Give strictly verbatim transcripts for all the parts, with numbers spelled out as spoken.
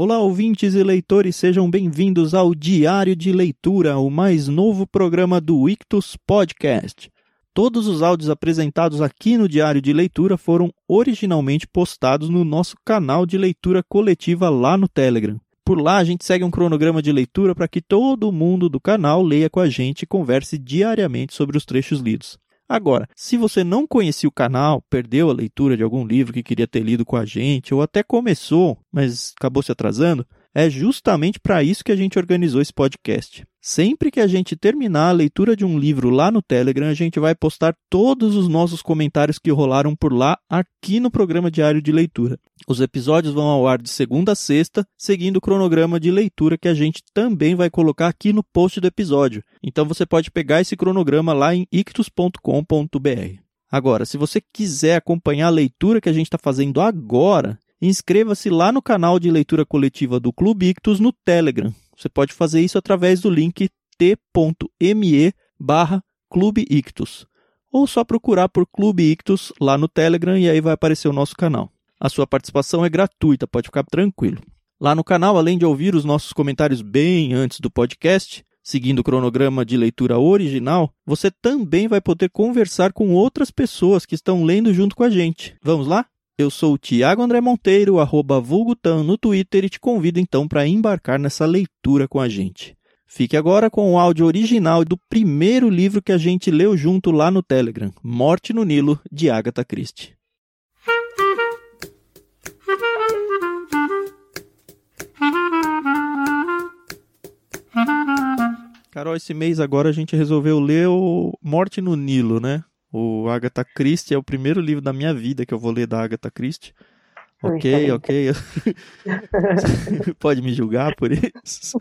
Olá, ouvintes e leitores, sejam bem-vindos ao Diário de Leitura, o mais novo programa do Ichthus Podcast. Todos os áudios apresentados aqui no Diário de Leitura foram originalmente postados no nosso canal de leitura coletiva lá no Telegram. Por lá a gente segue um cronograma de leitura para que todo mundo do canal leia com a gente e converse diariamente sobre os trechos lidos. Agora, se você não conhecia o canal, perdeu a leitura de algum livro que queria ter lido com a gente, ou até começou, mas acabou se atrasando, é justamente para isso que a gente organizou esse podcast. Sempre que a gente terminar a leitura de um livro lá no Telegram, a gente vai postar todos os nossos comentários que rolaram por lá aqui no programa Diário de Leitura. Os episódios vão ao ar de segunda a sexta, seguindo o cronograma de leitura que a gente também vai colocar aqui no post do episódio. Então você pode pegar esse cronograma lá em ichthus ponto com ponto b r. Agora, se você quiser acompanhar a leitura que a gente está fazendo agora, inscreva-se lá no canal de leitura coletiva do Clube Ichthus no Telegram. Você pode fazer isso através do link t.me barra Clube Ichthus. Ou só procurar por Clube Ichthus lá no Telegram e aí vai aparecer o nosso canal. A sua participação é gratuita, pode ficar tranquilo. Lá no canal, além de ouvir os nossos comentários bem antes do podcast, seguindo o cronograma de leitura original, você também vai poder conversar com outras pessoas que estão lendo junto com a gente. Vamos lá? Eu sou o Tiago André Monteiro, arroba vulgutan no Twitter e te convido então para embarcar nessa leitura com a gente. Fique agora com o áudio original do primeiro livro que a gente leu junto lá no Telegram, Morte no Nilo, de Agatha Christie. Carol, esse mês agora a gente resolveu ler o Morte no Nilo, né? O Agatha Christie é o primeiro livro da minha vida que eu vou ler da Agatha Christie. Ok, ok. Pode me julgar por isso.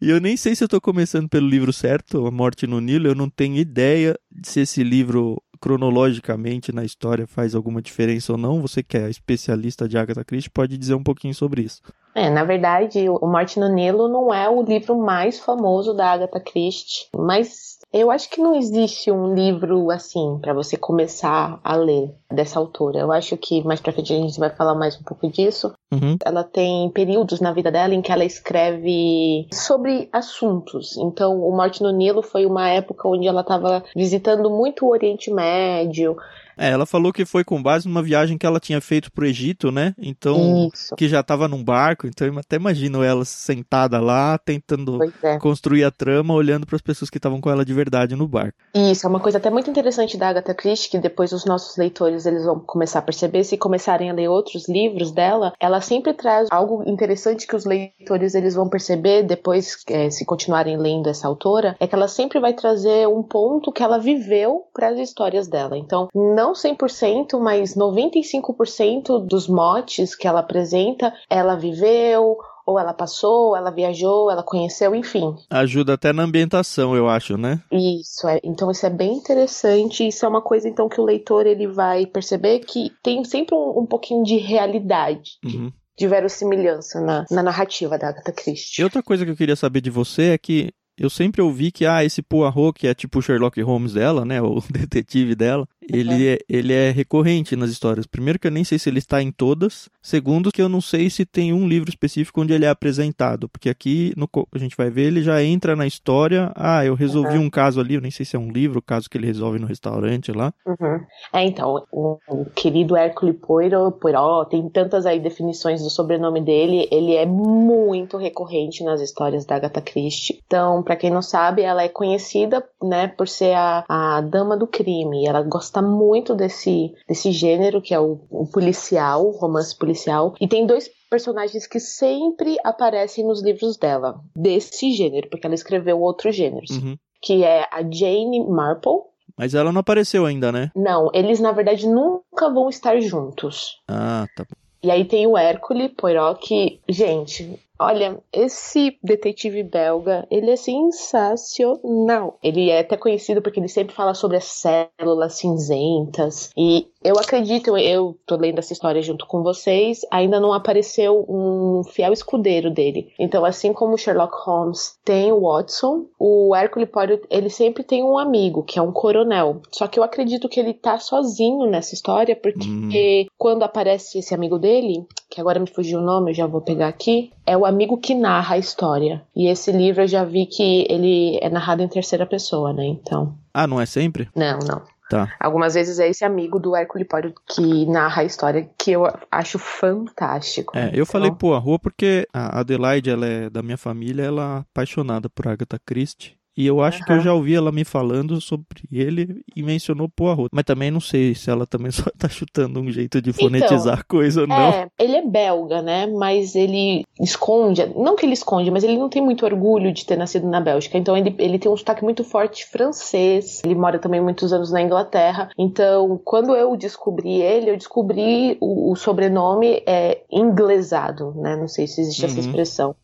E eu nem sei se eu estou começando pelo livro certo, A Morte no Nilo. Eu não tenho ideia de se esse livro, cronologicamente, na história faz alguma diferença ou não. Você que é especialista de Agatha Christie pode dizer um pouquinho sobre isso. É, na verdade, O Morte no Nilo não é o livro mais famoso da Agatha Christie, mas eu acho que não existe um livro assim para você começar a ler dessa autora. Eu acho que mais pra frente a gente vai falar mais um pouco disso. Uhum. Ela tem períodos na vida dela em que ela escreve sobre assuntos. Então, O Morte no Nilo foi uma época onde ela estava visitando muito o Oriente Médio. É, ela falou que foi com base numa viagem que ela tinha feito pro Egito, né? Então, isso. Que já estava num barco, então eu até imagino ela sentada lá, tentando é. construir a trama, olhando para as pessoas que estavam com ela de verdade no barco. Isso, é uma coisa até muito interessante da Agatha Christie, que depois os nossos leitores eles vão começar a perceber, se começarem a ler outros livros dela, ela sempre traz algo interessante que os leitores eles vão perceber depois, é, se continuarem lendo essa autora, é que ela sempre vai trazer um ponto que ela viveu para as histórias dela. Então, não Não cem por cento, mas noventa e cinco por cento dos motes que ela apresenta, ela viveu, ou ela passou, ela viajou, ela conheceu, enfim. Ajuda até na ambientação, eu acho, né? Isso, é. Então isso é bem interessante. Isso é uma coisa, então, que o leitor ele vai perceber que tem sempre um, um pouquinho de realidade. Uhum. De verossimilhança na, na narrativa da Agatha Christie. E outra coisa que eu queria saber de você é que eu sempre ouvi que, ah, esse Poirot, que é tipo o Sherlock Holmes dela, né, o detetive dela, uhum. ele, é, ele é recorrente nas histórias. Primeiro que eu nem sei se ele está em todas. Segundo que eu não sei se tem um livro específico onde ele é apresentado, porque aqui no, a gente vai ver, ele já entra na história, ah, eu resolvi uhum. um caso ali, eu nem sei se é um livro, o caso que ele resolve no restaurante lá. Uhum. É, então, o, o querido Hercule Poirot, Poirot, tem tantas aí definições do sobrenome dele, ele é muito recorrente nas histórias da Agatha Christie. Então, pra quem não sabe, ela é conhecida, né, por ser a, a dama do crime. Ela gosta muito desse, desse gênero, que é o, o policial, o romance policial. E tem dois personagens que sempre aparecem nos livros dela, desse gênero, porque ela escreveu outros gêneros. Uhum. Que é a Jane Marple. Mas ela não apareceu ainda, né? Não, eles, na verdade, nunca vão estar juntos. Ah, tá bom. E aí tem o Hercule Poirot, que, gente, Olha, esse detetive belga, ele é sensacional. Ele é até conhecido porque ele sempre fala sobre as células cinzentas. E eu acredito, eu tô lendo essa história junto com vocês, ainda não apareceu um fiel escudeiro dele. Então, assim como o Sherlock Holmes tem o Watson, o Hercule Poirot, ele sempre tem um amigo, que é um coronel. Só que eu acredito que ele tá sozinho nessa história, porque hum. quando aparece esse amigo dele, que agora me fugiu o nome, eu já vou pegar aqui, é o amigo que narra a história. E esse livro eu já vi que ele é narrado em terceira pessoa, né? Então... Ah, não é sempre? Não, não. Tá. Algumas vezes é esse amigo do Hercule Poirot que narra a história, que eu acho fantástico. É, então... eu falei pô, a rua porque a Adelaide, ela é da minha família, ela é apaixonada por Agatha Christie. E eu acho uhum. que eu já ouvi ela me falando sobre ele e mencionou Poirot. Mas também não sei se ela também só tá chutando um jeito de fonetizar então, coisa ou não. É, ele é belga, né? Mas ele esconde... Não que ele esconde, mas ele não tem muito orgulho de ter nascido na Bélgica. Então ele, ele tem um sotaque muito forte francês. Ele mora também muitos anos na Inglaterra. Então, quando eu descobri ele, eu descobri o, o sobrenome é inglesado, né? Não sei se existe uhum. essa expressão.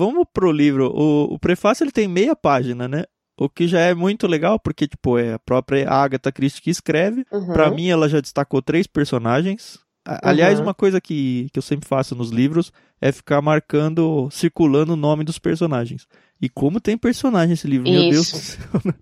Vamos pro livro. O, o prefácio ele tem meia página, né? O que já é muito legal, porque tipo, é a própria Agatha Christie que escreve. Uhum. Pra mim, ela já destacou três personagens. A, aliás, uhum. uma coisa que, que eu sempre faço nos livros é ficar marcando, circulando o nome dos personagens. E como tem personagem nesse livro, Isso. meu Deus do céu.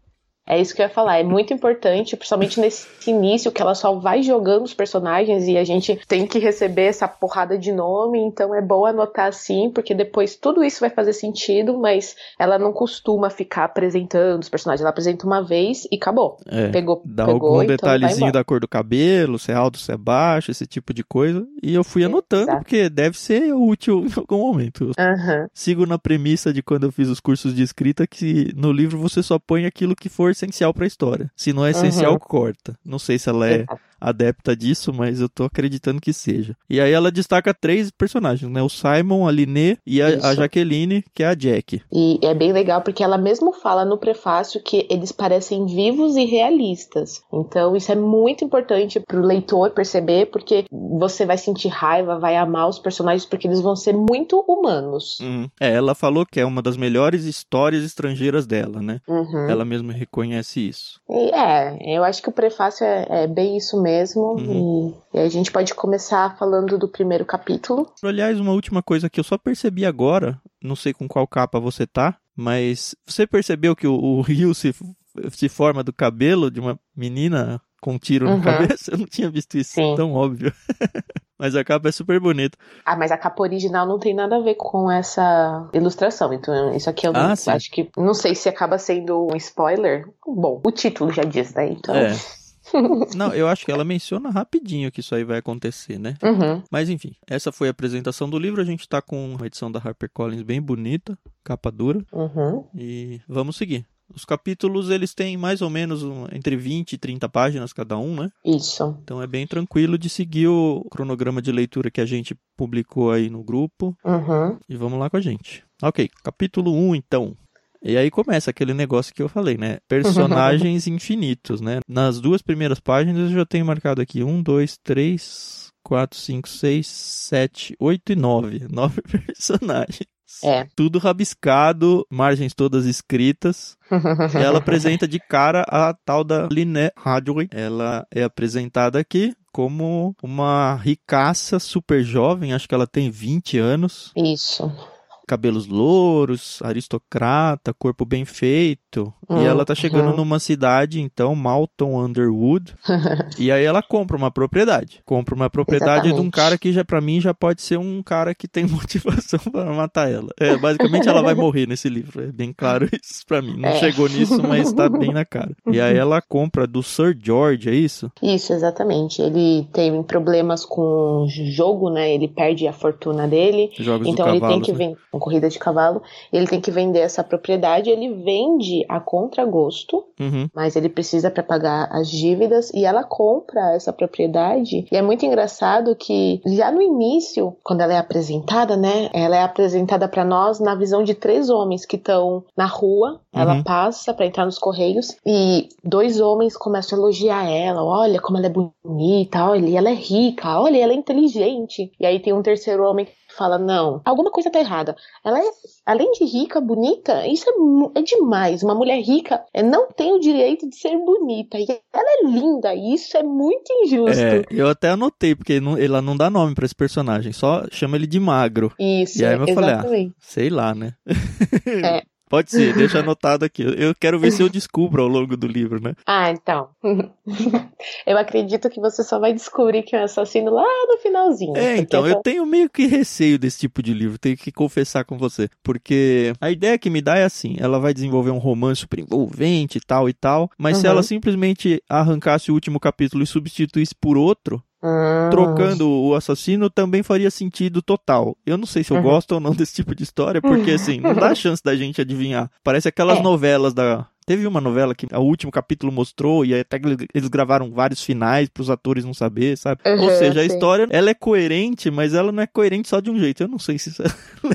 É isso que eu ia falar, é muito importante, principalmente nesse início, que ela só vai jogando os personagens e a gente tem que receber essa porrada de nome, então é bom anotar assim, porque depois tudo isso vai fazer sentido, mas ela não costuma ficar apresentando os personagens, ela apresenta uma vez e acabou. É, pegou, dá pegou, algum então detalhezinho da cor do cabelo, se é alto, se é baixo, esse tipo de coisa, e eu fui anotando, Exato. Porque deve ser útil em algum momento. Uhum. Sigo na premissa de quando eu fiz os cursos de escrita, que no livro você só põe aquilo que for essencial para a história. Se não é essencial, uhum. corta. Não sei se ela é adepta disso, mas eu tô acreditando que seja. E aí ela destaca três personagens, né? O Simon, a Linnet e a, a Jaqueline, que é a Jackie. E é bem legal porque ela mesmo fala no prefácio que eles parecem vivos e realistas. Então isso é muito importante pro leitor perceber, porque você vai sentir raiva, vai amar os personagens porque eles vão ser muito humanos. Uhum. É, ela falou que é uma das melhores histórias estrangeiras dela, né? Uhum. Ela mesma reconhece Conhece isso. É, eu acho que o prefácio é, é bem isso mesmo. Uhum. E, e a gente pode começar falando do primeiro capítulo. Aliás, uma última coisa que eu só percebi agora, não sei com qual capa você tá, mas você percebeu que o, o rio se, se forma do cabelo de uma menina com um tiro uhum. na cabeça? Eu não tinha visto isso, Sim. tão óbvio. Mas a capa é super bonita. Ah, mas a capa original não tem nada a ver com essa ilustração. Então, isso aqui eu não, ah, acho que... Não sei se acaba sendo um spoiler. Bom, o título já diz, né? Então... É. Não, eu acho que ela menciona rapidinho que isso aí vai acontecer, né? Uhum. Mas enfim, essa foi a apresentação do livro. A gente tá com uma edição da HarperCollins bem bonita. Capa dura. Uhum. E vamos seguir. Os capítulos, eles têm mais ou menos entre vinte e trinta páginas cada um, né? Isso. Então é bem tranquilo de seguir o cronograma de leitura que a gente publicou aí no grupo. Uhum. E vamos lá com a gente. Ok, capítulo um, então. E aí começa aquele negócio que eu falei, né? Personagens infinitos, né? Nas duas primeiras páginas eu já tenho marcado aqui um, dois, três, quatro, cinco, seis, sete, oito e nove. nove personagens. É. Tudo rabiscado, margens todas escritas. Ela apresenta de cara a tal da Linnet Ridgeway. Ela é apresentada aqui como uma ricaça super jovem, acho que ela tem vinte anos. Isso. Cabelos louros, aristocrata, corpo bem feito. Uhum. E ela tá chegando uhum. numa cidade, então, Malton Underwood. E aí ela compra uma propriedade. Compra uma propriedade Exatamente. De um cara que, já pra mim, já pode ser um cara que tem motivação pra matar ela. É, basicamente, ela vai morrer nesse livro. É bem claro isso pra mim. Não é. Chegou nisso, mas tá bem na cara. E aí ela compra do Sir George, é isso? Isso, exatamente. Ele tem problemas com jogo, né? Ele perde a fortuna dele. Jogos então, do ele cavalos, tem que né? vender... uma corrida de cavalo, ele tem que vender essa propriedade, ele vende a contragosto, uhum. mas ele precisa para pagar as dívidas, e ela compra essa propriedade, e é muito engraçado que já no início, quando ela é apresentada, né, ela é apresentada para nós na visão de três homens que estão na rua, uhum. ela passa para entrar nos correios, e dois homens começam a elogiar ela, olha como ela é bonita, olha, ela é rica, olha, ela é inteligente, e aí tem um terceiro homem que fala, não, alguma coisa tá errada. Ela é, além de rica, bonita, isso é, é demais. Uma mulher rica não tem o direito de ser bonita. E ela é linda, e isso é muito injusto. É, eu até anotei, porque não, ela não dá nome pra esse personagem, só chama ele de magro. Isso, e aí eu exatamente. Falei, ah, sei lá, né? É. Pode ser, deixa anotado aqui. Eu quero ver se eu descubro ao longo do livro, né? Ah, então. Eu acredito que você só vai descobrir que é um assassino lá no finalzinho. É, então, eu, eu tenho meio que receio desse tipo de livro, tenho que confessar com você. Porque a ideia que me dá é assim, ela vai desenvolver um romance super envolvente e tal e tal, mas uhum. se ela simplesmente arrancasse o último capítulo e substituísse por outro... Hum. Trocando o assassino também faria sentido total. Eu não sei se eu uhum. gosto ou não desse tipo de história, porque assim, não dá chance da gente adivinhar. Parece aquelas é. novelas da... Teve uma novela que o último capítulo mostrou e até eles gravaram vários finais pros atores não saber, sabe? Uhum, Ou seja, sim. a história, ela é coerente, mas ela não é coerente só de um jeito. Eu não sei se isso é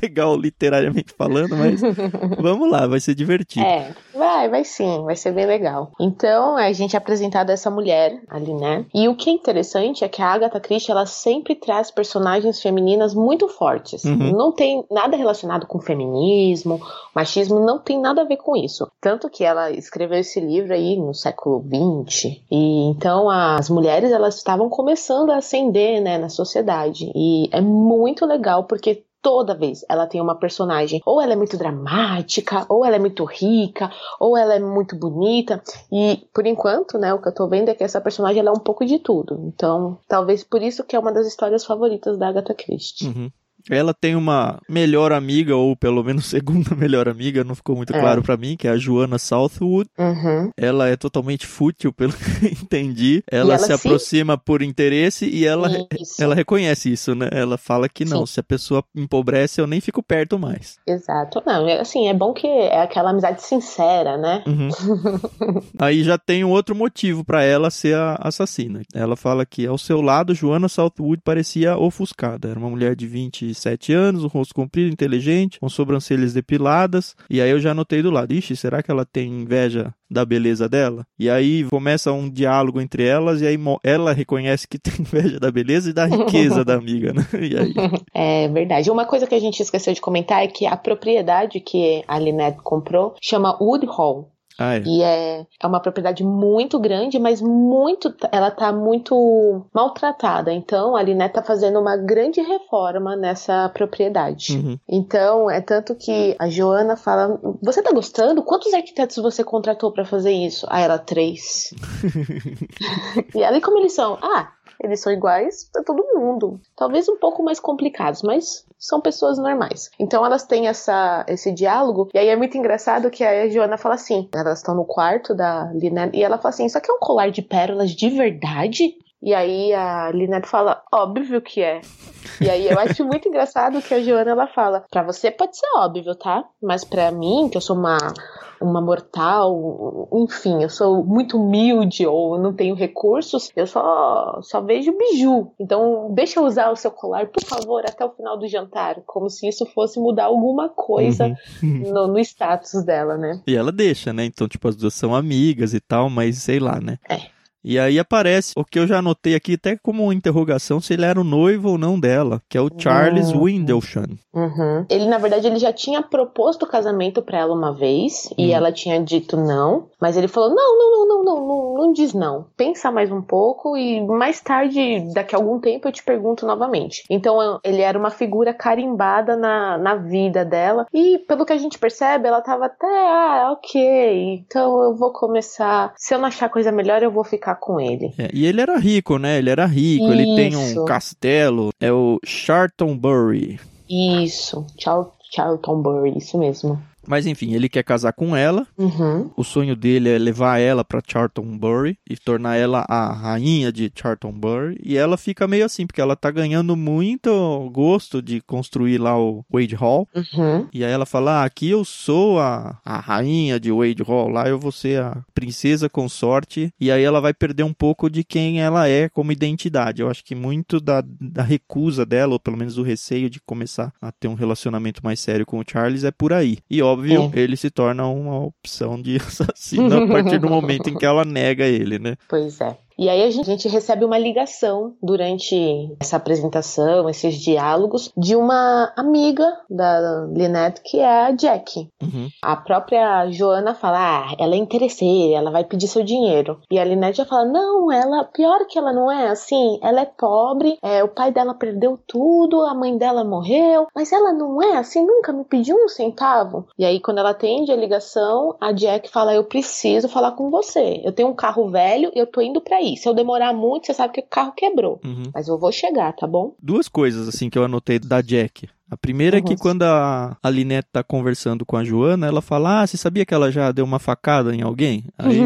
legal literariamente falando, mas vamos lá, vai ser divertido. É, vai, vai sim, vai ser bem legal. Então, a gente é apresentada essa mulher ali, né? E o que é interessante é que a Agatha Christie, ela sempre traz personagens femininas muito fortes. Uhum. Não tem nada relacionado com feminismo, machismo, não tem nada a ver com isso. Tanto que ela escreveu esse livro aí no século vinte, e então as mulheres elas estavam começando a ascender, né, na sociedade, e é muito legal porque toda vez ela tem uma personagem, ou ela é muito dramática, ou ela é muito rica, ou ela é muito bonita, e por enquanto, né, o que eu tô vendo é que essa personagem ela é um pouco de tudo, então talvez por isso que é uma das histórias favoritas da Agatha Christie. Uhum. Ela tem uma melhor amiga, ou pelo menos segunda melhor amiga, não ficou muito claro é. pra mim, que é a Joanna Southwood. Uhum. Ela é totalmente fútil, pelo que entendi. Ela, ela se aproxima sim. por interesse e ela, ela reconhece isso, né? Ela fala que não, sim. se a pessoa empobrece, eu nem fico perto mais. Exato. Não, assim, é bom que é aquela amizade sincera, né? Uhum. Aí já tem um outro motivo pra ela ser a assassina. Ela fala que ao seu lado, Joanna Southwood parecia ofuscada. Era uma mulher de vinte e sete anos, um rosto comprido, inteligente, com sobrancelhas depiladas, e aí eu já anotei do lado, ixi, será que ela tem inveja da beleza dela? E aí começa um diálogo entre elas, e aí ela reconhece que tem inveja da beleza e da riqueza da amiga, né? E aí... É verdade. Uma coisa que a gente esqueceu de comentar é que a propriedade que a Linnet comprou chama Wade Hall. Ah, é. E é, é uma propriedade muito grande, mas muito, ela tá muito maltratada. Então, a Linnet tá fazendo uma grande reforma nessa propriedade. Uhum. Então, é tanto que a Joanna fala, você tá gostando? Quantos arquitetos você contratou pra fazer isso? Ah, ela, três. E ela, e como eles são? Ah, eles são iguais pra todo mundo. Talvez um pouco mais complicados, mas são pessoas normais. Então elas têm essa, esse diálogo. E aí é muito engraçado que a Joanna fala assim, elas estão no quarto da Linnet, e ela fala assim, isso aqui é um colar de pérolas de verdade? E aí a Linnet fala, óbvio que é. E aí eu acho muito engraçado que a Joanna, ela fala, pra você pode ser óbvio, tá? Mas pra mim, que eu sou uma... uma mortal, enfim, eu sou muito humilde ou não tenho recursos, eu só, só vejo biju. Então, deixa eu usar o seu colar, por favor, até o final do jantar, como se isso fosse mudar alguma coisa uhum. no, no status dela, né? E ela deixa, né? Então, tipo, as duas são amigas e tal, mas sei lá, né? É. E aí aparece o que eu já anotei aqui até como uma interrogação, se ele era o noivo ou não dela, que é o Charles uhum. Windlesham. Uhum. Ele, na verdade, ele já tinha proposto o casamento pra ela uma vez, uhum. e ela tinha dito não, mas ele falou, não, não, não, não, não, não, não diz não. Pensa mais um pouco e mais tarde, daqui a algum tempo, eu te pergunto novamente. Então, ele era uma figura carimbada na, na vida dela, e pelo que a gente percebe, ela tava até, ah, ok, então eu vou começar, se eu não achar coisa melhor, eu vou ficar com ele. É, e ele era rico, né? Ele era rico, Isso. ele tem um castelo, é o Chartonbury. Isso, Char- Chartonbury, isso mesmo. Mas enfim, ele quer casar com ela, uhum. o sonho dele é levar ela pra Chartonbury e tornar ela a rainha de Chartonbury, e ela fica meio assim, porque ela tá ganhando muito gosto de construir lá o Wade Hall, uhum. e aí ela fala, ah, aqui eu sou a, a rainha de Wade Hall, lá eu vou ser a princesa consorte, e aí ela vai perder um pouco de quem ela é como identidade. Eu acho que muito da, da recusa dela, ou pelo menos do receio de começar a ter um relacionamento mais sério com o Charles, é por aí. E ó, óbvio, é. ele se torna uma opção de assassino a partir do momento em que ela nega ele, né? Pois é. E aí a gente, a gente recebe uma ligação durante essa apresentação, esses diálogos, de uma amiga da Linnet, que é a Jackie. Uhum. A própria Joanna fala, ah, ela é interesseira, ela vai pedir seu dinheiro. E a Linnet já fala, não, ela, pior que ela não é assim, ela é pobre, é, o pai dela perdeu tudo, a mãe dela morreu, mas ela não é assim, nunca me pediu um centavo. E aí quando ela atende a ligação, a Jackie fala, eu preciso falar com você, eu tenho um carro velho e eu tô indo pra aí. Se eu demorar muito, você sabe que o carro quebrou. Uhum. Mas eu vou chegar, tá bom? Duas coisas, assim, que eu anotei da Jack. A primeira uhum. é que quando a, a Linnet tá conversando com a Joanna, ela fala, ah, você sabia que ela já deu uma facada em alguém? Aí,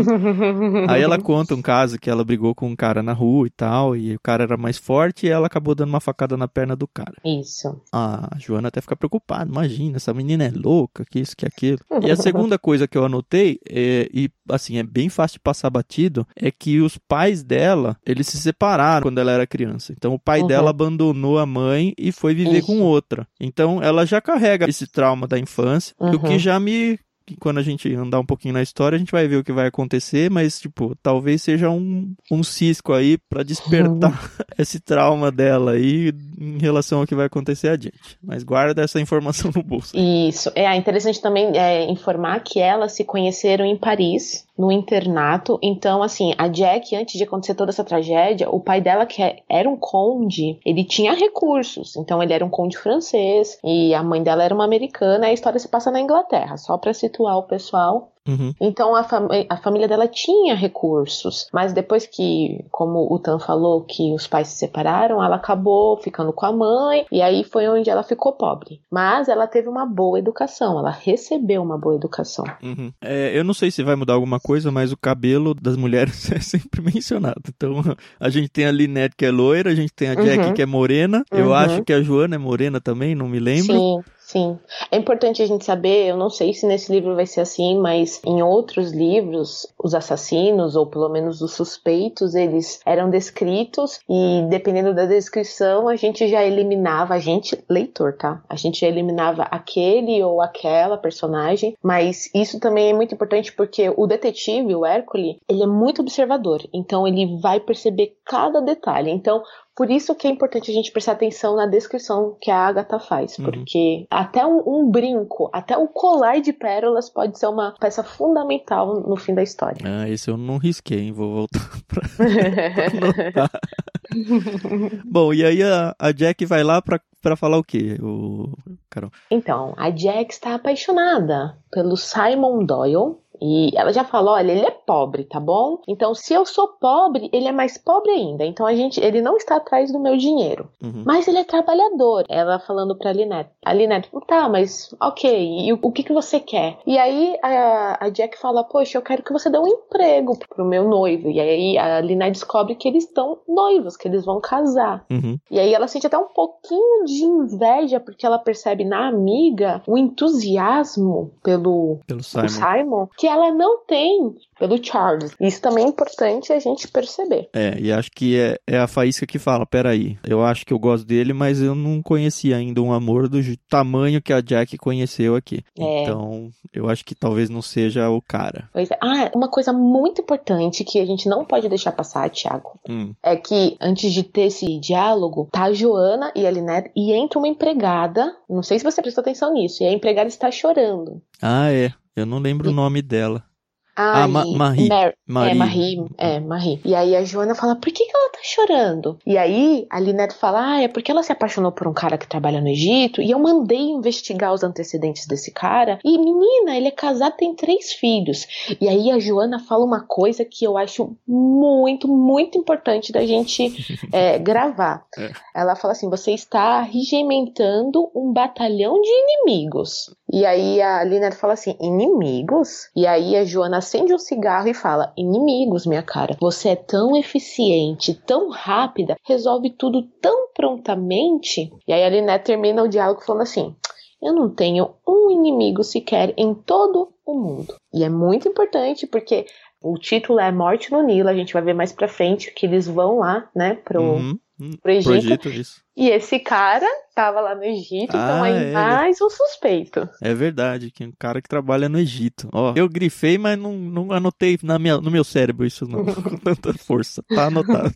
aí ela conta um caso que ela brigou com um cara na rua e tal, e o cara era mais forte e ela acabou dando uma facada na perna do cara. Isso. A Joanna até fica preocupada, imagina, essa menina é louca, que isso, que aquilo. E a segunda coisa que eu anotei, é, e assim, é bem fácil de passar batido, é que os pais dela, eles se separaram quando ela era criança. Então o pai uhum. dela abandonou a mãe e foi viver isso. com outra. Então, ela já carrega esse trauma da infância, uhum. o que já me... Quando a gente andar um pouquinho na história, a gente vai ver o que vai acontecer, mas, tipo, talvez seja um, um cisco aí pra despertar uhum. esse trauma dela aí em relação ao que vai acontecer adiante. Mas guarda essa informação no bolso. Isso. É interessante também é, informar que elas se conheceram em Paris, no internato. Então, assim, a Jack, antes de acontecer toda essa tragédia, o pai dela, que era um conde, ele tinha recursos. Então, ele era um conde francês e a mãe dela era uma americana. A história se passa na Inglaterra, só pra se o pessoal. Uhum. Então a, fam- a família dela tinha recursos, mas depois que, como o Tan falou, que os pais se separaram, ela acabou ficando com a mãe e aí foi onde ela ficou pobre. Mas ela teve uma boa educação, ela recebeu uma boa educação. Uhum. É, eu não sei se vai mudar alguma coisa, mas o cabelo das mulheres é sempre mencionado. Então a gente tem a Linnet que é loira, a gente tem a Jackie uhum. que é morena, uhum. eu acho que a Joanna é morena também, não me lembro. Sim. Sim. É importante a gente saber, eu não sei se nesse livro vai ser assim, mas em outros livros, os assassinos, ou pelo menos os suspeitos, eles eram descritos e dependendo da descrição, a gente já eliminava, a gente, leitor, tá? A gente já eliminava aquele ou aquela personagem, mas isso também é muito importante porque o detetive, o Hercule, ele é muito observador, então ele vai perceber cada detalhe, então... Por isso que é importante a gente prestar atenção na descrição que a Agatha faz, porque uhum. até um, um brinco, até um colar de pérolas pode ser uma peça fundamental no fim da história. Ah, esse eu não risquei, hein? Vou voltar pra, pra anotar. Bom, e aí a, a Jack vai lá pra... Pra falar o quê, o... Carol? Então, a Jack está apaixonada pelo Simon Doyle e ela já falou, olha, ele é pobre, tá bom? Então, se eu sou pobre, ele é mais pobre ainda. Então, a gente, ele não está atrás do meu dinheiro. Uhum. Mas ele é trabalhador. Ela falando pra Linnet. A Linnet, tá, mas ok, e o, o que, que você quer? E aí, a, a Jack fala, poxa, eu quero que você dê um emprego pro meu noivo. E aí, a Linnet descobre que eles estão noivos, que eles vão casar. Uhum. E aí, ela sente até um pouquinho de de inveja, porque ela percebe na amiga o entusiasmo pelo, pelo Simon. Simon que ela não tem pelo Charles. Isso também é importante a gente perceber. É, e acho que é, é a faísca que fala, peraí, eu acho que eu gosto dele, mas eu não conhecia ainda um amor do tamanho que a Jack conheceu aqui. É. Então, eu acho que talvez não seja o cara. Pois é. Ah, uma coisa muito importante que a gente não pode deixar passar, Thiago, hum. é que antes de ter esse diálogo, tá a Joanna e a Linnet e entra uma empregada, não sei se você prestou atenção nisso, e a empregada está chorando. Ah, é. Eu não lembro e... o nome dela. Ah, ah Ma- Marie. Mar- Marie. É, Marie. É, Marie. E aí a Joanna fala, por que que ela tá chorando? E aí a Linnet fala, ah, é porque ela se apaixonou por um cara que trabalha no Egito e eu mandei investigar os antecedentes desse cara e, menina, ele é casado, tem três filhos. E aí a Joanna fala uma coisa que eu acho muito, muito importante da gente é, gravar. É. Ela fala assim, você está regimentando um batalhão de inimigos. E aí a Linnet fala assim, inimigos? E aí a Joanna acende um cigarro e fala, inimigos, minha cara, você é tão eficiente, tão rápida, resolve tudo tão prontamente. E aí a Linnet termina o diálogo falando assim, eu não tenho um inimigo sequer em todo o mundo. E é muito importante porque o título é Morte no Nilo, a gente vai ver mais pra frente que eles vão lá, né, pro... Uhum. pro Egito. Pro Egito, isso. E esse cara tava lá no Egito, ah, então aí é, mais um suspeito. É verdade, que é um cara que trabalha no Egito. Ó, eu grifei, mas não, não anotei na minha, no meu cérebro isso não, com tanta força. Tá anotado.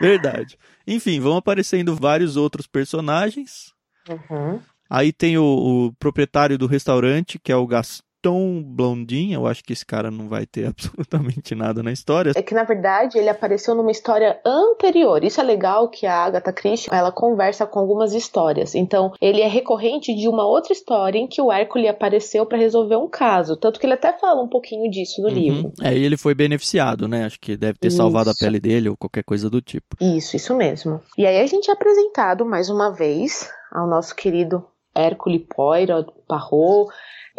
Verdade. Enfim, vão aparecendo vários outros personagens. Uhum. Aí tem o, o proprietário do restaurante, que é o Gaston Blondin. Eu acho que esse cara não vai ter absolutamente nada na história. É que, na verdade, ele apareceu numa história anterior. Isso é legal, que a Agatha Christie, ela conversa com algumas histórias. Então, ele é recorrente de uma outra história em que o Hércules apareceu para resolver um caso. Tanto que ele até fala um pouquinho disso no uhum. livro. É, e ele foi beneficiado, né? Acho que deve ter isso. salvado a pele dele ou qualquer coisa do tipo. Isso, isso mesmo. E aí a gente é apresentado, mais uma vez, ao nosso querido Hercule Poirot, Poirot.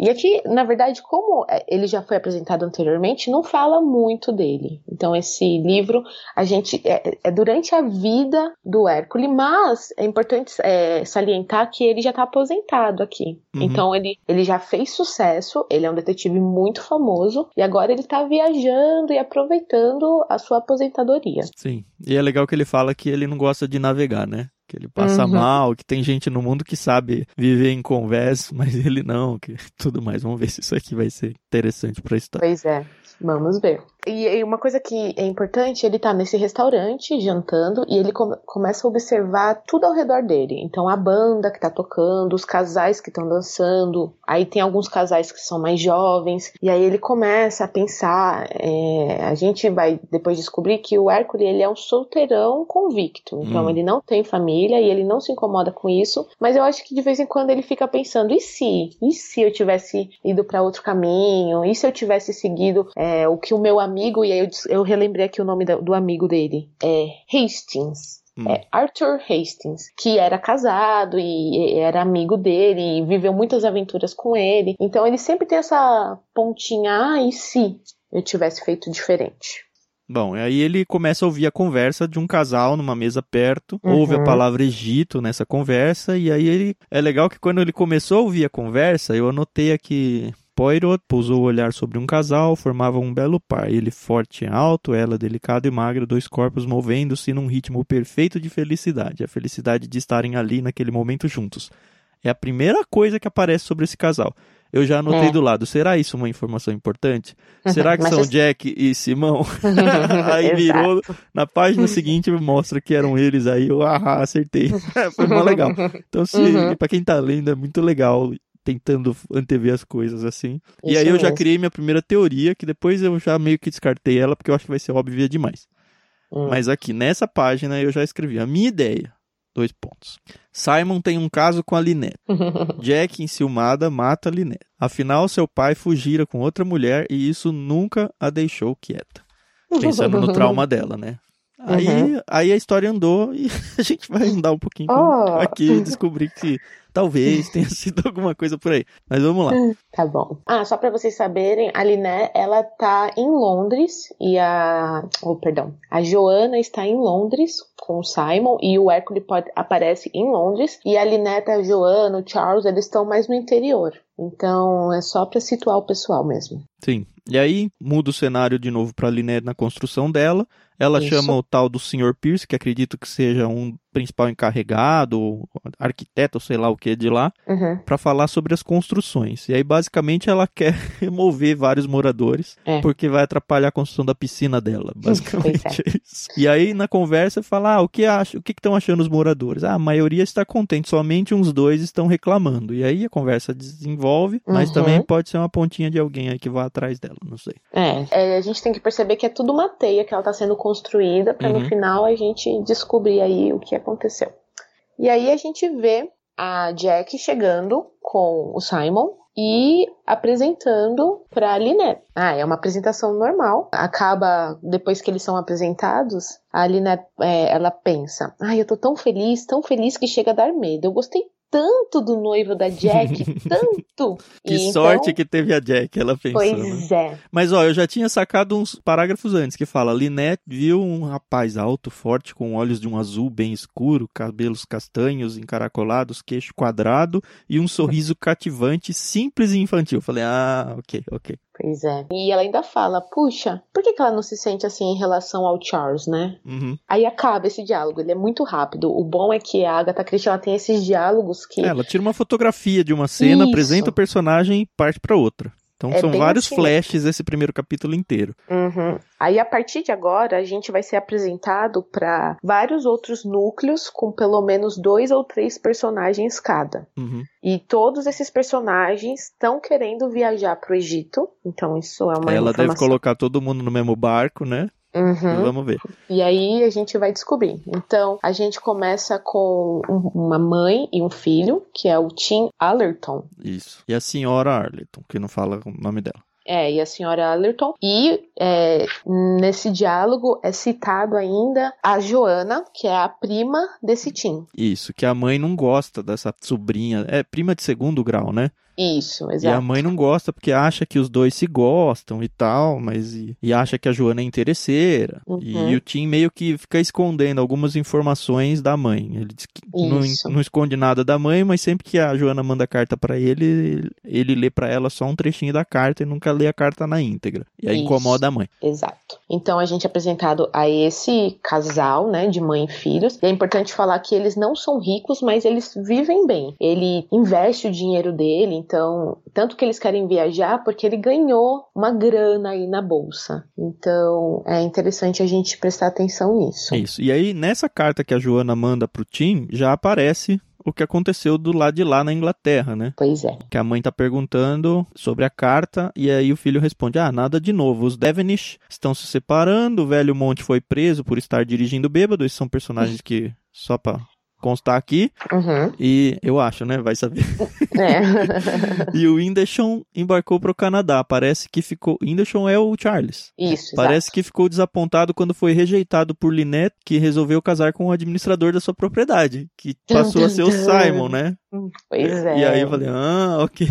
E aqui, na verdade, como ele já foi apresentado anteriormente, não fala muito dele. Então, esse livro, a gente é, é durante a vida do Hércule, mas é importante é, salientar que ele já está aposentado aqui. Uhum. Então, ele, ele já fez sucesso, ele é um detetive muito famoso, e agora ele está viajando e aproveitando a sua aposentadoria. Sim, e é legal que ele fala que ele não gosta de navegar, né? Que ele passa uhum. mal, que tem gente no mundo que sabe viver em convés, mas ele não, que tudo mais. Vamos ver se isso aqui vai ser interessante pra história. Pois é, vamos ver. E uma coisa que é importante, ele tá nesse restaurante, jantando, e ele come- começa a observar tudo ao redor dele. Então, a banda que tá tocando, os casais que estão dançando, aí tem alguns casais que são mais jovens, e aí ele começa a pensar, é, a gente vai depois descobrir que o Hércule, ele é um solteirão convicto, então hum. ele não tem família, e ele não se incomoda com isso, mas eu acho que de vez em quando ele fica pensando, e se? E se eu tivesse ido pra outro caminho? E se eu tivesse seguido é, o que o meu amigo amigo, e aí eu, eu relembrei aqui o nome do, do amigo dele, é Hastings, hum. é Arthur Hastings, que era casado e, e era amigo dele e viveu muitas aventuras com ele, então ele sempre tem essa pontinha, ah, e se eu tivesse feito diferente? Bom, aí ele começa a ouvir a conversa de um casal numa mesa perto, uhum. ouve a palavra Egito nessa conversa, e aí ele, é legal que quando ele começou a ouvir a conversa, eu anotei aqui... Poirot pousou o olhar sobre um casal, formava um belo par, ele forte e alto, ela delicada e magra, dois corpos movendo-se num ritmo perfeito de felicidade, a felicidade de estarem ali naquele momento juntos. É a primeira coisa que aparece sobre esse casal. Eu já anotei é. do lado, será isso uma informação importante? Será que são Jack e Simão? Aí virou, na página seguinte mostra que eram eles, aí eu ah, acertei, foi mó legal. Então se, uhum. pra quem tá lendo é muito legal. Tentando antever as coisas, assim. Isso e aí eu já criei minha primeira teoria, que depois eu já meio que descartei ela, porque eu acho que vai ser óbvia demais. Hum. Mas aqui, nessa página, eu já escrevi a minha ideia. Dois pontos. Simon tem um caso com a Linnet. Jack, enciumada, mata a Linnet. Afinal, seu pai fugira com outra mulher e isso nunca a deixou quieta. Pensando no trauma dela, né? Aí, uhum. aí a história andou e a gente vai andar um pouquinho oh. aqui e descobrir que talvez tenha sido alguma coisa por aí. Mas vamos lá. Tá bom. Ah, só pra vocês saberem, a Linnet, ela tá em Londres e a... Oh, perdão. A Joanna está em Londres com o Simon e o Hércule aparece em Londres. E a Linnet, a Joanna, o Charles, eles estão mais no interior. Então, é só pra situar o pessoal mesmo. Sim. E aí, muda o cenário de novo pra Linnet na construção dela. Ela Isso. chama o tal do senhor Pierce, que acredito que seja um principal encarregado, arquiteto, sei lá o que de lá, uhum. para falar sobre as construções. E aí, basicamente, ela quer remover vários moradores, é. porque vai atrapalhar a construção da piscina dela, basicamente é isso. E aí, na conversa, fala, ah, o que acha, o que estão achando os moradores? Ah, a maioria está contente, somente uns dois estão reclamando. E aí, a conversa desenvolve, mas uhum. também pode ser uma pontinha de alguém aí que vá atrás dela, não sei. É, é a gente tem que perceber que é tudo uma teia que ela está sendo construída, para uhum. no final a gente descobrir aí o que aconteceu. E aí a gente vê a Jack chegando com o Simon e apresentando para a Linnet. Ah, é uma apresentação normal. Acaba, depois que eles são apresentados, a Linnet, é, ela pensa, ai, ah, eu tô tão feliz, tão feliz que chega a dar medo. Eu gostei tanto do noivo da Jack, tanto. Que e sorte então... que teve a Jack, ela pensou. Pois é. Mas, ó, eu já tinha sacado uns parágrafos antes, que fala, Linnet viu um rapaz alto, forte, com olhos de um azul bem escuro, cabelos castanhos, encaracolados, queixo quadrado e um sorriso cativante, simples e infantil. Falei, ah, ok, ok. Pois é. E ela ainda fala, puxa, por que que ela não se sente assim em relação ao Charles, né? Uhum. Aí acaba esse diálogo, ele é muito rápido. O bom é que a Agatha Christie, ela tem esses diálogos que... Ela tira uma fotografia de uma cena, Isso. apresenta o personagem e parte pra outra. Então é são vários assim. Flashes esse primeiro capítulo inteiro. Uhum. Aí a partir de agora a gente vai ser apresentado para vários outros núcleos com pelo menos dois ou três personagens cada. Uhum. E todos esses personagens estão querendo viajar para o Egito. Então isso é uma Ela informação. Deve colocar todo mundo no mesmo barco, né? Uhum. Vamos ver. E aí a gente vai descobrir. Então a gente começa com uma mãe e um filho, que é o Tim Allerton. Isso. E a senhora Allerton, que não fala o nome dela. É, e a senhora Allerton. E é, nesse diálogo é citado ainda a Joanna, que é a prima desse Tim. Isso, que a mãe não gosta dessa sobrinha. É prima de segundo grau, né? Isso, exato. E a mãe não gosta porque acha que os dois se gostam e tal, mas... E, e acha que a Joanna é interesseira. Uhum. E, e o Tim meio que fica escondendo algumas informações da mãe. Ele diz que não, não esconde nada da mãe, mas sempre que a Joanna manda carta pra ele, ele lê pra ela só um trechinho da carta e nunca lê a carta na íntegra. E aí Isso. incomoda a mãe. Exato. Então a gente é apresentado a esse casal, né, de mãe e filhos. E é importante falar que eles não são ricos, mas eles vivem bem. Ele investe o dinheiro dele, então, tanto que eles querem viajar porque ele ganhou uma grana aí na bolsa. Então, é interessante a gente prestar atenção nisso. Isso. E aí, nessa carta que a Joanna manda pro Tim, já aparece o que aconteceu do lado de lá na Inglaterra, né? Pois é. Que a mãe tá perguntando sobre a carta e aí o filho responde, ah, nada de novo, os Devenish estão se separando, o velho Monte foi preso por estar dirigindo bêbado, esses são personagens que, só pra... constar aqui, uhum. e eu acho, né, vai saber. É. E o Inderson embarcou para o Canadá, parece que ficou... Inderson é o Charles. Isso, Parece exato. que ficou desapontado quando foi rejeitado por Linnet, que resolveu casar com o administrador da sua propriedade, que passou a ser o Simon, né? Pois é. E aí eu falei, ah, ok.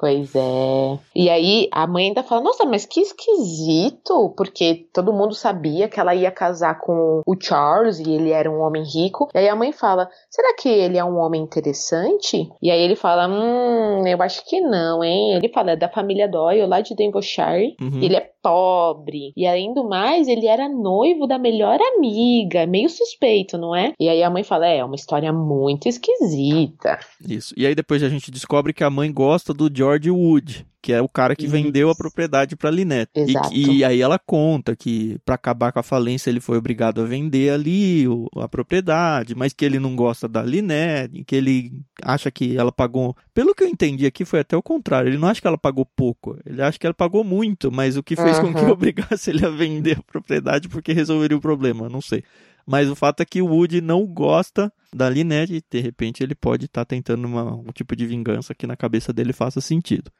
Pois é. E aí a mãe ainda fala, nossa, mas que esquisito, porque todo mundo sabia que ela ia casar com o Charles e ele era um homem rico. E aí a mãe fala, será que ele é um homem interessante? E aí ele fala, hum, eu acho que não, hein? Ele fala, é da família Doyle, lá de Devonshire. Uhum. Ele é pobre. E além do mais, ele era noivo da melhor amiga. Meio suspeito, não é? E aí a mãe fala, é, é uma história muito esquisita. Isso. E aí depois a gente descobre que a mãe gosta do George George Wood, que é o cara que Isso. vendeu a propriedade para Linnet. Exato. E, e aí ela conta que para acabar com a falência ele foi obrigado a vender ali o, a propriedade, mas que ele não gosta da Linnet, que ele acha que ela pagou... Pelo que eu entendi aqui foi até o contrário, ele não acha que ela pagou pouco, ele acha que ela pagou muito, mas o que fez uhum. com que obrigasse ele a vender a propriedade porque resolveria o problema, não sei. Mas o fato é que o Woody não gosta da Linnet e, de repente, ele pode estar tá tentando uma, um tipo de vingança que na cabeça dele faça sentido.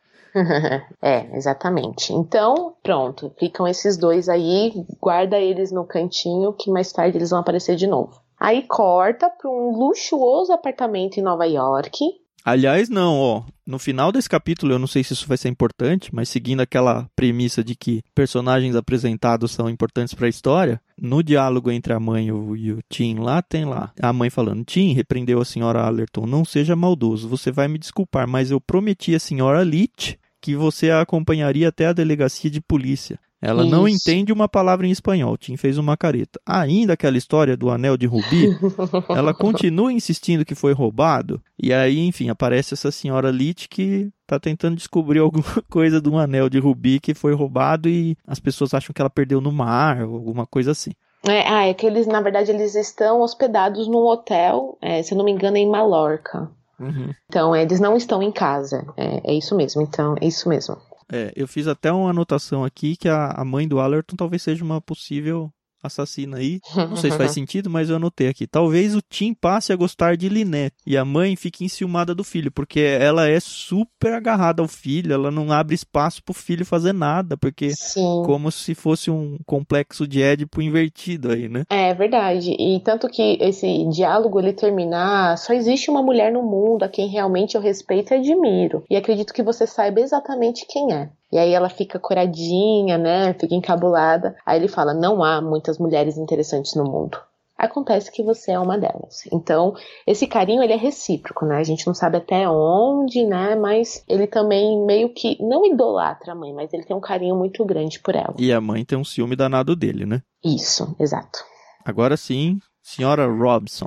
É, exatamente. Então, pronto. Ficam esses dois aí, guarda eles no cantinho que mais tarde eles vão aparecer de novo. Aí corta para um luxuoso apartamento em Nova York. Aliás, não, ó. No final desse capítulo, eu não sei se isso vai ser importante, mas seguindo aquela premissa de que personagens apresentados são importantes para a história, no diálogo entre a mãe e o, e o Tim lá, tem lá a mãe falando, Tim, repreendeu a senhora Allerton, não seja maldoso, você vai me desculpar, mas eu prometi à senhora Leach que você a acompanharia até a delegacia de polícia. Ela Isso. não entende uma palavra em espanhol, Tim fez uma careta. Ainda aquela história do anel de rubi, ela continua insistindo que foi roubado, e aí, enfim, aparece essa senhora Leach que tá tentando descobrir alguma coisa de um anel de rubi que foi roubado e as pessoas acham que ela perdeu no mar, alguma coisa assim. É, ah, é que eles, na verdade, eles estão hospedados num hotel, é, se eu não me engano, é em Mallorca. Uhum. Então, eles não estão em casa, é, é isso mesmo, então, é isso mesmo. É, eu fiz até uma anotação aqui que a, a mãe do Allerton talvez seja uma possível assassina aí. Não sei se faz sentido, mas eu anotei aqui. Talvez o Tim passe a gostar de Linnet e a mãe fique enciumada do filho, porque ela é super agarrada ao filho, ela não abre espaço pro filho fazer nada, porque Sim. como se fosse um complexo de Édipo invertido aí, né? É verdade, e tanto que esse diálogo, ele terminar, só existe uma mulher no mundo a quem realmente eu respeito e admiro, e acredito que você saiba exatamente quem é. E aí ela fica coradinha, né? Fica encabulada. Aí ele fala, não há muitas mulheres interessantes no mundo. acontece que você é uma delas. Então, esse carinho, ele é recíproco, né? A gente não sabe até onde, né? Mas ele também meio que, não idolatra a mãe, mas ele tem um carinho muito grande por ela. E a mãe tem um ciúme danado dele, né? Isso, exato. Agora sim, senhora Robson.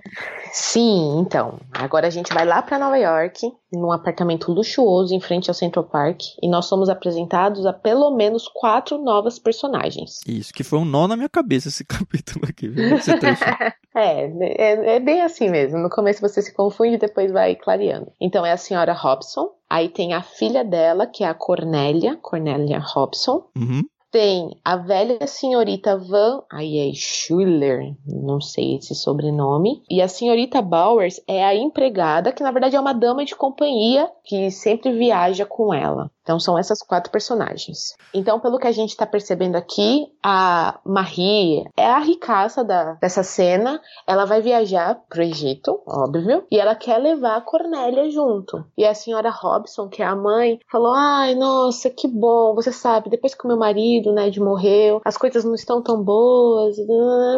Sim, então. Agora a gente vai lá para Nova York, num apartamento luxuoso em frente ao Central Park, e nós somos apresentados a pelo menos quatro novas personagens. Isso, que foi um nó na minha cabeça esse capítulo aqui, viu? Esse trecho. é, é, é bem assim mesmo. No começo você se confunde e depois vai clareando. Então é a senhora Robson, aí tem a filha dela, que é a Cornelia, Cornelia Robson. Uhum. Tem a velha senhorita Van... Aí é Schuller, não sei esse sobrenome. E a senhorita Bowers é a empregada, que na verdade é uma dama de companhia que sempre viaja com ela. Então são essas quatro personagens. Então, pelo que a gente tá percebendo aqui, a Marie é a ricaça da, dessa cena. Ela vai viajar pro Egito, óbvio. E ela quer levar a Cornélia junto. E a senhora Robson, que é a mãe, falou... Ai, nossa, que bom. Você sabe, depois que o meu marido... né, de morreu, as coisas não estão tão boas,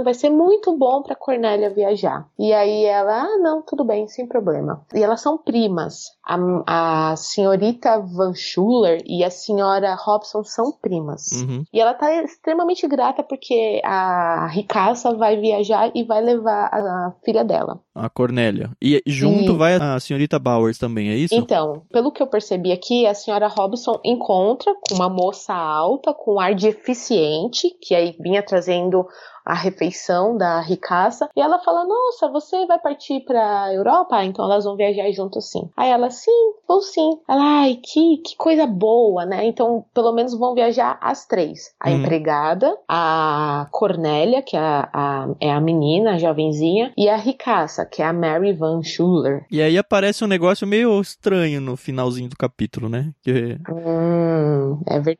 vai ser muito bom pra Cornélia viajar. E aí ela, ah não, tudo bem, sem problema. E elas são primas. A, a senhorita Van Schuller e a senhora Robson são primas. Uhum. E ela tá extremamente grata porque a ricaça vai viajar e vai levar a, a filha dela. A Cornélia. E junto e... vai a senhorita Bowers também, é isso? Então, pelo que eu percebi aqui, a senhora Robson encontra com uma moça alta, com ar de eficiente, que aí vinha trazendo a refeição da ricaça, e ela fala, nossa, você vai partir pra Europa? Então elas vão viajar junto sim. Aí ela, sim, vou sim. Ela, ai, que, que coisa boa, né? Então, pelo menos vão viajar as três. A hum. empregada, a Cornélia, que é a, a, é a menina, a jovenzinha, e a ricaça, que é a Mary Van Schuller. E aí aparece um negócio meio estranho no finalzinho do capítulo, né? Que... Hum, é verdade.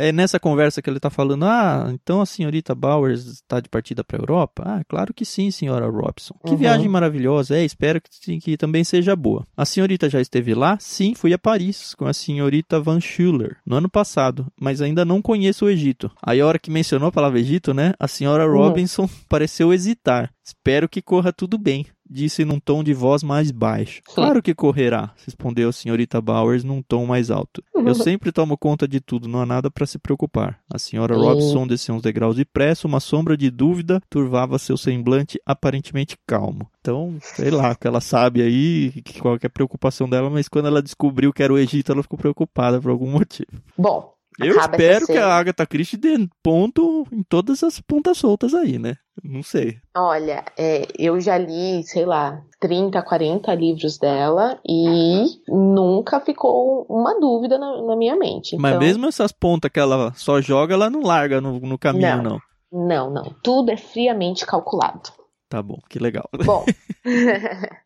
É nessa conversa que ele tá falando, ah, então a senhorita Bowers tá de partida pra Europa? Ah, claro que sim, senhora Robson. Que uhum. viagem maravilhosa, é, espero que, que também seja boa. A senhorita já esteve lá? Sim, fui a Paris com a senhorita Van Schuller, no ano passado, mas ainda não conheço o Egito. Aí a hora que mencionou a palavra Egito, né, a senhora Robinson uhum. pareceu hesitar. Espero que corra tudo bem, disse num tom de voz mais baixo. Claro que correrá, respondeu a senhorita Bowers num tom mais alto. Eu sempre tomo conta de tudo, não há nada para se preocupar. A senhora Robson desceu uns degraus depressa, uma sombra de dúvida turvava seu semblante aparentemente calmo. Então, sei lá, que ela sabe aí qual que é a preocupação dela, mas quando ela descobriu que era o Egito, ela ficou preocupada por algum motivo. Bom, eu espero que a Agatha Christie dê ponto em todas as pontas soltas aí, né? Não sei. Olha, é, eu já li, sei lá, trinta, quarenta livros dela e nunca ficou uma dúvida na, na minha mente. Então... Mas mesmo essas pontas que ela só joga, ela não larga no, no caminho, não. Não, não, não. Tudo é friamente calculado. Tá bom, que legal. Bom,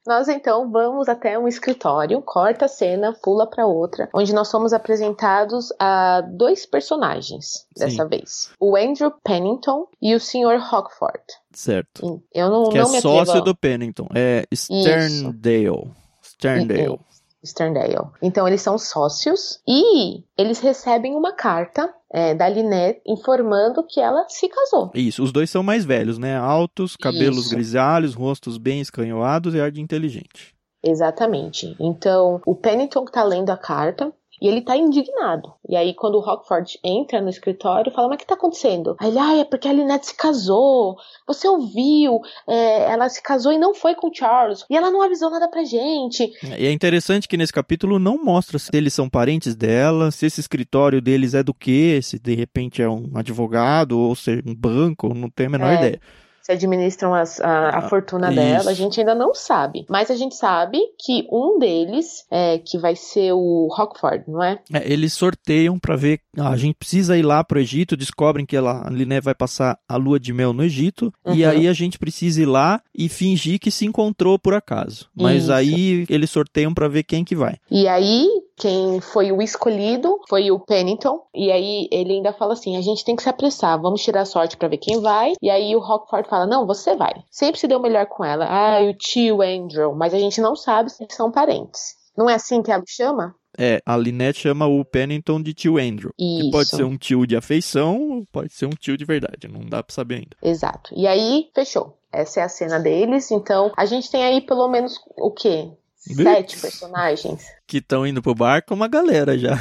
nós então vamos até um escritório, corta a cena, pula pra outra, onde nós somos apresentados a dois personagens, dessa Sim. vez. O Andrew Pennington e o senhor Rockford. Certo. Eu não, que não é me sócio do Pennington, é Sterndale. Sterndale. Sterndale. Então eles são sócios e eles recebem uma carta é, da Linnet informando que ela se casou. Isso, os dois são mais velhos, né? Altos, cabelos Isso. grisalhos, rostos bem escanhoados e ar de inteligente. Exatamente. Então o Pennington tá lendo a carta e ele tá indignado. E aí quando o Rockford entra no escritório, fala, mas o que tá acontecendo? Aí ele, ah, é porque a Linnet se casou, você ouviu, é, ela se casou e não foi com o Charles, e ela não avisou nada pra gente. E é interessante que nesse capítulo não mostra se eles são parentes dela, se esse escritório deles é do quê, se de repente é um advogado, ou se é um banco, não tenho a menor é. ideia. Se administram as, a, a fortuna Isso. dela, a gente ainda não sabe. Mas a gente sabe que um deles, é, que vai ser o Rockford, não é? é eles sorteiam pra ver, ah, a gente precisa ir lá pro Egito, descobrem que ela, a Linnet vai passar a lua de mel no Egito, uhum. e aí a gente precisa ir lá e fingir que se encontrou por acaso. Mas Isso. aí eles sorteiam pra ver quem que vai. E aí... Quem foi o escolhido foi o Pennington. E aí ele ainda fala assim, a gente tem que se apressar, vamos tirar a sorte pra ver quem vai. E aí o Rockford fala, não, você vai. Sempre se deu melhor com ela. Ah, o tio Andrew. Mas a gente não sabe se eles são parentes. Não é assim que ela chama? É, a Linnet chama o Pennington de tio Andrew. Isso. Que pode ser um tio de afeição, pode ser um tio de verdade. Não dá pra saber ainda. Exato. E aí, fechou. Essa é a cena deles. Então, a gente tem aí pelo menos o quê? Sete Ups. personagens. Que estão indo pro barco, uma galera já.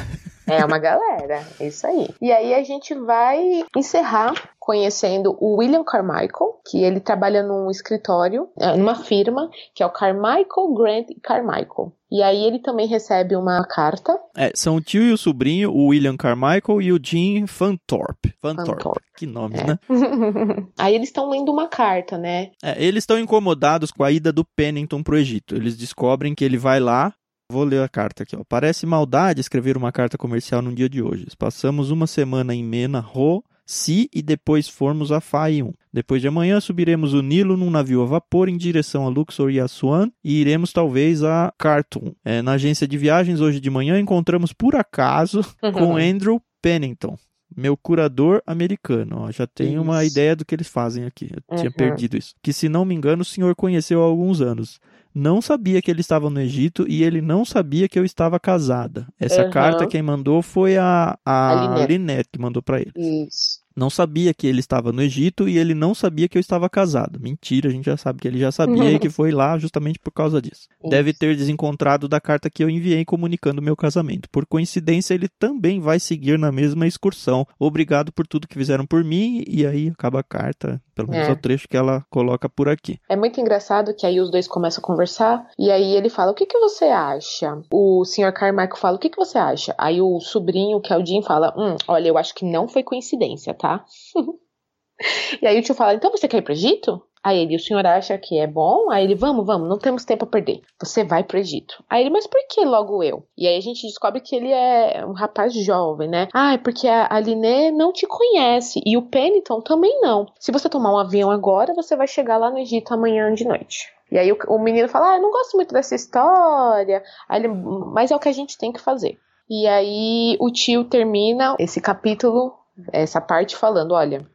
É, uma galera, é isso aí. E aí a gente vai encerrar conhecendo o William Carmichael, que ele trabalha num escritório, numa firma, que é o Carmichael, Grant e Carmichael. E aí ele também recebe uma carta. É, são o tio e o sobrinho, o William Carmichael e o Jim Fanthorpe. Fanthorpe, Fanthorpe. Que nome, é. né? Aí eles estão lendo uma carta, né? É, eles estão incomodados com a ida do Pennington pro Egito. Eles descobrem que ele vai lá. Vou ler a carta aqui, ó. Parece maldade escrever uma carta comercial no dia de hoje. Passamos uma semana em Mena, Ro, Si e depois formos a Faium. Depois de amanhã subiremos o Nilo num navio a vapor em direção a Luxor e Assuan e iremos talvez a Khartoum. É, na agência de viagens hoje de manhã encontramos por acaso com Andrew Pennington, meu curador americano. Ó, já tenho isso. uma ideia do que eles fazem aqui. Eu uhum. tinha perdido isso. Que se não me engano o senhor conheceu há alguns anos. Não sabia que ele estava no Egito e ele não sabia que eu estava casada. Essa uhum. carta quem mandou foi a, a, a Linette, que mandou para ele. Isso. Não sabia que ele estava no Egito e ele não sabia que eu estava casado. Mentira, a gente já sabe que ele já sabia e que foi lá justamente por causa disso. Isso. Deve ter desencontrado da carta que eu enviei comunicando meu casamento. Por coincidência, ele também vai seguir na mesma excursão. Obrigado por tudo que fizeram por mim. E aí acaba a carta, pelo menos é. o trecho que ela coloca por aqui. É muito engraçado que aí os dois começam a conversar e aí ele fala, o que que você acha? O senhor Carmichael fala, o que que você acha? Aí o sobrinho, que é o Jim, fala, hum, olha, eu acho que não foi coincidência, tá? E aí o tio fala, então você quer ir pro Egito? Aí ele, o senhor acha que é bom? Aí ele, vamos, vamos, não temos tempo a perder. Você vai pro Egito. Aí ele, mas por que logo eu? E aí a gente descobre que ele é um rapaz jovem, né? Ah, é porque a Liné não te conhece e o Pennington também não. Se você tomar um avião agora, você vai chegar lá no Egito amanhã de noite. E aí o, o menino fala, ah, eu não gosto muito dessa história. Aí ele, mas é o que a gente tem que fazer. E aí o tio termina esse capítulo, essa parte falando, olha,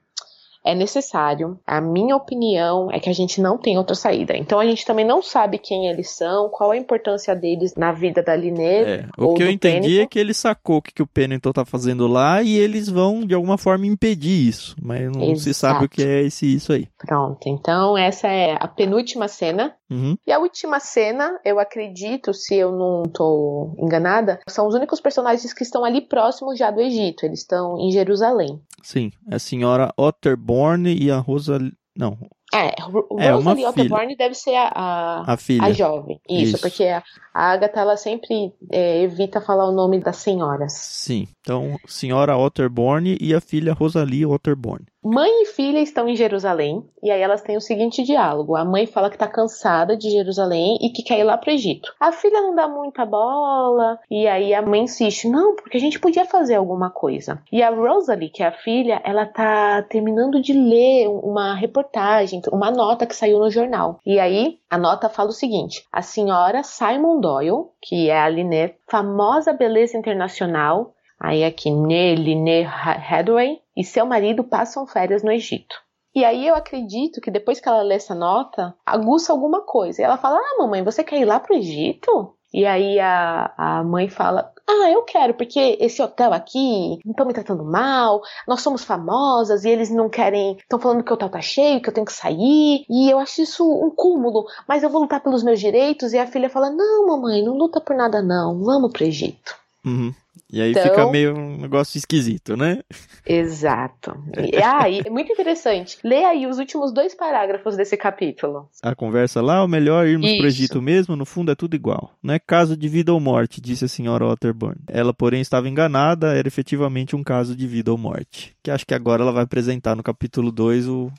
é necessário, a minha opinião é que a gente não tem outra saída. Então a gente também não sabe quem eles são, qual a importância deles na vida da Liné. É, o que eu entendi Pennington. É que ele sacou o que, que o Pennington tá fazendo lá e eles vão de alguma forma impedir isso, mas não Exato. se sabe o que é esse, isso aí. Pronto, então essa é a penúltima cena. Uhum. E a última cena, eu acredito, se eu não tô enganada, são os únicos personagens que estão ali próximos já do Egito, eles estão em Jerusalém. Sim, a senhora Otterborne e a Rosalie... Não. É, é Rosalie Otterborne deve ser a, a, a, filha. a jovem. Isso, Isso. porque a, a Agatha ela sempre é, evita falar o nome das senhoras. Sim, então senhora Otterborne e a filha Rosalie Otterborne. Mãe e filha estão em Jerusalém e aí elas têm o seguinte diálogo. A mãe fala que tá cansada de Jerusalém e que quer ir lá pro Egito. A filha não dá muita bola e aí a mãe insiste, não, porque a gente podia fazer alguma coisa. E a Rosalie, que é a filha, ela tá terminando de ler uma reportagem, uma nota que saiu no jornal. E aí a nota fala o seguinte, a senhora Simon Doyle, que é a Linnet, famosa beleza internacional, aí aqui, Linnet Ridgeway, e seu marido passam férias no Egito. E aí eu acredito que depois que ela lê essa nota, aguça alguma coisa. E ela fala, ah, mamãe, você quer ir lá pro Egito? E aí a, a mãe fala, ah, eu quero, porque esse hotel aqui não estão me tratando mal, nós somos famosas e eles não querem, estão falando que o hotel tá cheio, que eu tenho que sair, e eu acho isso um cúmulo, mas eu vou lutar pelos meus direitos. E a filha fala, não, mamãe, não luta por nada não, vamos pro Egito. Uhum. E aí então... fica meio um negócio esquisito, né? Exato. E, ah, e é muito interessante. Leia aí os últimos dois parágrafos desse capítulo. A conversa lá, ou melhor, irmos para o Egito mesmo, no fundo é tudo igual. Não é caso de vida ou morte, disse a senhora Otterborne. Ela, porém, estava enganada, era efetivamente um caso de vida ou morte. Que acho que agora ela vai apresentar no capítulo dois o...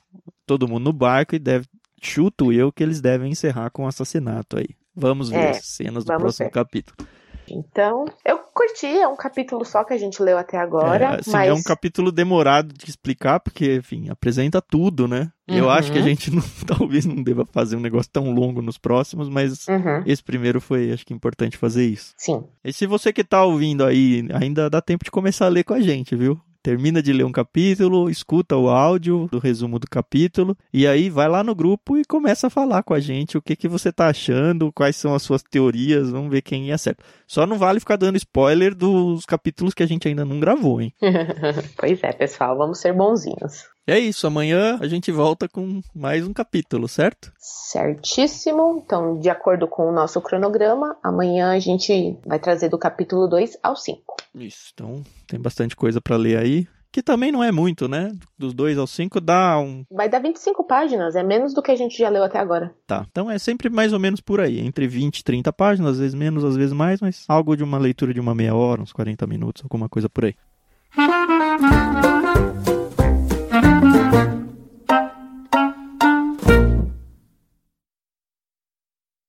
todo mundo no barco e deve... chuto eu que eles devem encerrar com o assassinato aí. Vamos ver é, as cenas do próximo ver. capítulo. Então, eu curti, é um capítulo só que a gente leu até agora, é, assim, mas... É um capítulo demorado de explicar, porque, enfim, apresenta tudo, né? Uhum. Eu acho que a gente não, talvez não deva fazer um negócio tão longo nos próximos, mas uhum. esse primeiro foi, acho que, importante fazer isso. Sim. E se você que tá ouvindo aí, ainda dá tempo de começar a ler com a gente, viu? Termina de ler um capítulo, escuta o áudio do resumo do capítulo e aí vai lá no grupo e começa a falar com a gente o que, que você tá achando, quais são as suas teorias, vamos ver quem acerta. Só não vale ficar dando spoiler dos capítulos que a gente ainda não gravou, hein? Pois é, pessoal, vamos ser bonzinhos. E é isso, amanhã a gente volta com mais um capítulo, certo? Certíssimo. Então, de acordo com o nosso cronograma, amanhã a gente vai trazer do capítulo dois ao cinco. Isso, então tem bastante coisa para ler aí. Que também não é muito, né? Dos dois ao cinco dá um... Vai dar vinte e cinco páginas, é menos do que a gente já leu até agora. Tá, então é sempre mais ou menos por aí, entre vinte e trinta páginas, às vezes menos, às vezes mais, mas algo de uma leitura de uma meia hora, uns quarenta minutos, alguma coisa por aí.